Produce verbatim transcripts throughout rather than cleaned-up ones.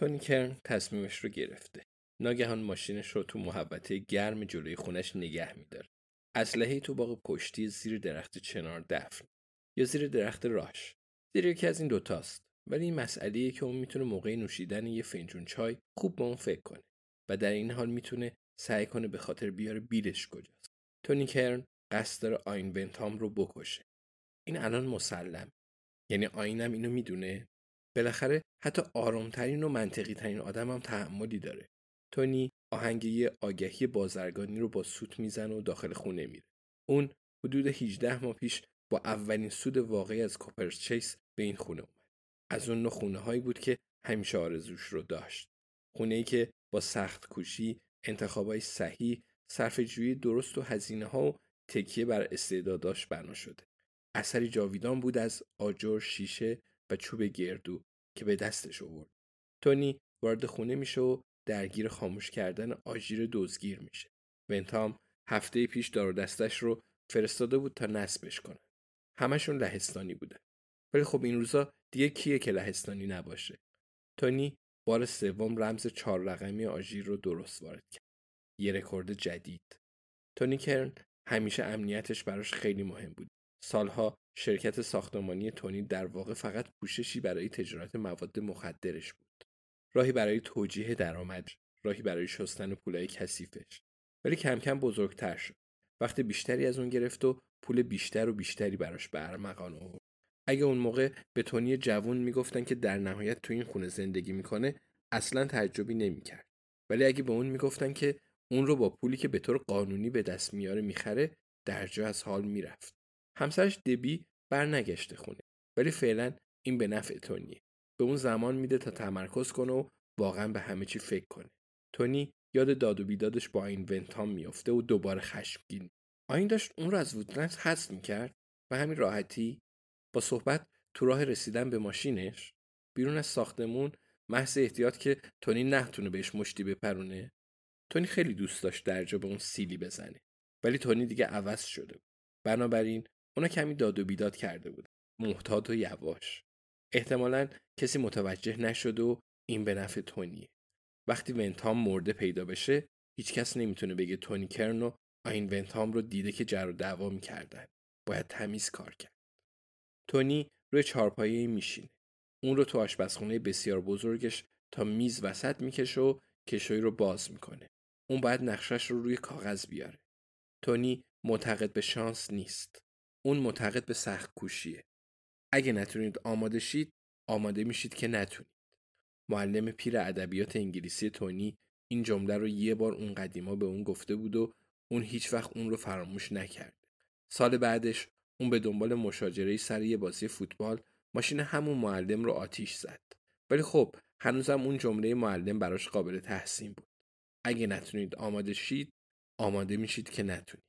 تونی کرن تصمیمش رو گرفته. ناگهان ماشینش رو تو محوطه گرم جلوی خونش نگه می‌داره. اسلحه تو باغ پشتی زیر درخت چنار دفن یا زیر درخت راش. زیر یکی از این دوتاست. ولی این مسئله‌ایه که اون میتونه موقع نوشیدن یه فنجون چای خوب به اون فکر کنه و در این حال میتونه سعی کنه به خاطر بیاره بیرش کجاست. تونی کرن قصد داره آین بنتام رو بکشه. این الان مسلم. یعنی آینم اینو میدونه. بالاخره حتی آرامترین و منطقی ترین آدم هم تحملی داره. تونی آهنگی آگهی بازرگانی رو با سوت میزنه و داخل خونه میره. اون حدود هجده ماه پیش با اولین سود واقعی از کوپرس چیس به این خونه اومد. از اون نوع خونه هایی بود که همیشه آرزوش رو داشت. خونه‌ای که با سخت کوشی، انتخابای صحیح، صرفه‌جویی درست و هزینه‌ها و تکیه بر استعداداش بنا شده. اثری جاویدان بود از آجر، شیشه و چوب گردو که به دستش آورد. تونی وارد خونه میشه و درگیر خاموش کردن آژیر دزدگیر میشه. بنتام هفته پیش دار و دستش رو فرستاده بود تا نصبش کنه. همشون لهستانی بودن. ولی خب این روزا دیگه کیه که لهستانی نباشه؟ تونی بار سوم رمز چهار رقمی آژیر رو درست وارد کرد. یه رکورد جدید. تونی کرن همیشه امنیتش براش خیلی مهم بود. سالها شرکت ساختمانی تونی در واقع فقط پوششی برای تجارت مواد مخدرش بود. راهی برای توجیه درآمد، راهی برای شستن پولای کثیفش. ولی کم کم بزرگتر شد. وقت بیشتری از اون گرفت و پول بیشتر و بیشتری براش به ارمغان آورد. اگه اون موقع به تونی جوان میگفتن که در نهایت تو این خونه زندگی میکنه، اصلاً تعجبی نمیکرد. ولی اگه به اون میگفتن که اون رو با پولی که به طور قانونی به دست میاره میخره، درجا از حال میرفت. همسرش دبی برنگشته خونه، ولی فعلا این به نفع تونیه. به اون زمان میده تا تمرکز کنه و واقعا به همه چی فکر کنه. تونی یاد داد و بیدادش با این ونتام میفته و دوباره خشمگین. آین داشت اون رو از وودلندز حذف میکرد و همین راحتی با صحبت تو راه رسیدن به ماشینش بیرون از ساختمون، محض احتیاط که تونی نتونه بهش مشتی بپرونه. تونی خیلی دوست داشت درجا به اون سیلی بزنه، ولی تونی دیگه عوض شده بود. بنابراین اونا کمی داد و بیداد کرده بود. محتاط و یواش. احتمالاً کسی متوجه نشد و این به نفع تونیه. وقتی ونتام مرده پیدا بشه، هیچ کس نمیتونه بگه تونی کرن و آین ونتام رو دیده که جر و دعوا میکردن. باید تمیز کار کرد. تونی روی چارپایه میشینه. اون رو تو آشپزخونه بسیار بزرگش تا میز وسط میکشه و کشوی رو باز میکنه. اون باید نقشش رو روی کاغذ بیاره. تونی معتقد به شانس نیست. اون معتقد به سخت کوشیه. اگه نتونید آماده شید، آماده میشید که نتونید. معلم پیر ادبیات انگلیسی تونی این جمله رو یه بار اون قدیما به اون گفته بود و اون هیچ وقت اون رو فراموش نکرد. سال بعدش اون به دنبال مشاجره سر یه بازی فوتبال ماشین همون معلم رو آتیش زد. ولی خب هنوزم اون جمله معلم براش قابل تحسین بود. اگه نتونید آماده شید، آماده میشید که نتونید.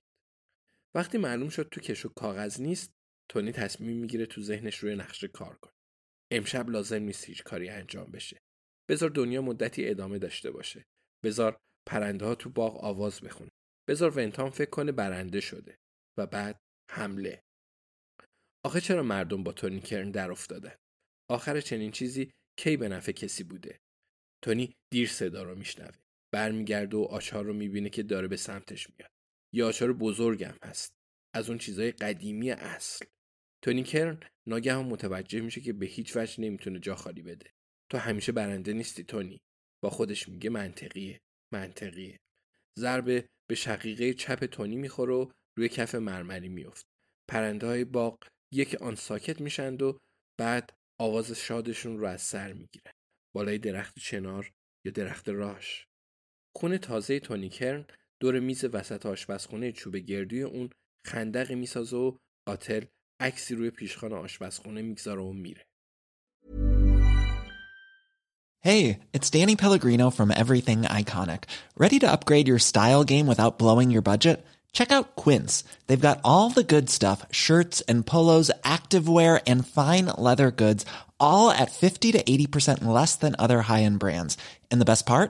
وقتی معلوم شد تو کشو کاغذ نیست، تونی تصمیم میگیره تو ذهنش روی نقشه کار کنه. امشب لازم نیست هیچ کاری انجام بشه. بذار دنیا مدتی ادامه داشته باشه. بذار پرنده‌ها تو باغ آواز بخونه. بذار ونتام فکر کنه برنده شده و بعد حمله. آخه چرا مردم با تونی کرن در افتادن؟ آخر چنین چیزی کی به نفع کسی بوده؟ تونی دیر صدا رو میشنوه. برمیگرده و آچار رو میبینه که داره به سمتش میاد. یه آچار بزرگم هست. از اون چیزای قدیمی اصل. تونی کرن ناگهان متوجه میشه که به هیچ وجه نمیتونه جا خالی بده. تو همیشه برنده نیستی تونی. با خودش میگه منطقیه. منطقیه. ضربه به شقیقه چپ تونی میخوره و روی کف مرمری میفته. پرنده‌های باغ یک آن ساکت میشند و بعد آواز شادشون رو از سر میگیرن. بالای درخت چنار یا درخت راش. خون تازه تونی کرن دور میز وسط آشپزخونه چوب گردوی اون خندقی میسازه و قاتل عکسی روی پیشخان آشپزخونه میگذاره و میره. Hey, it's Danny Pellegrino from Everything Iconic. Ready to upgrade your style game without blowing your budget? Check out Quince. They've got all the good stuff, shirts and polos, activewear and fine leather goods, all at fifty to eighty percent less than other high-end brands. And the best part?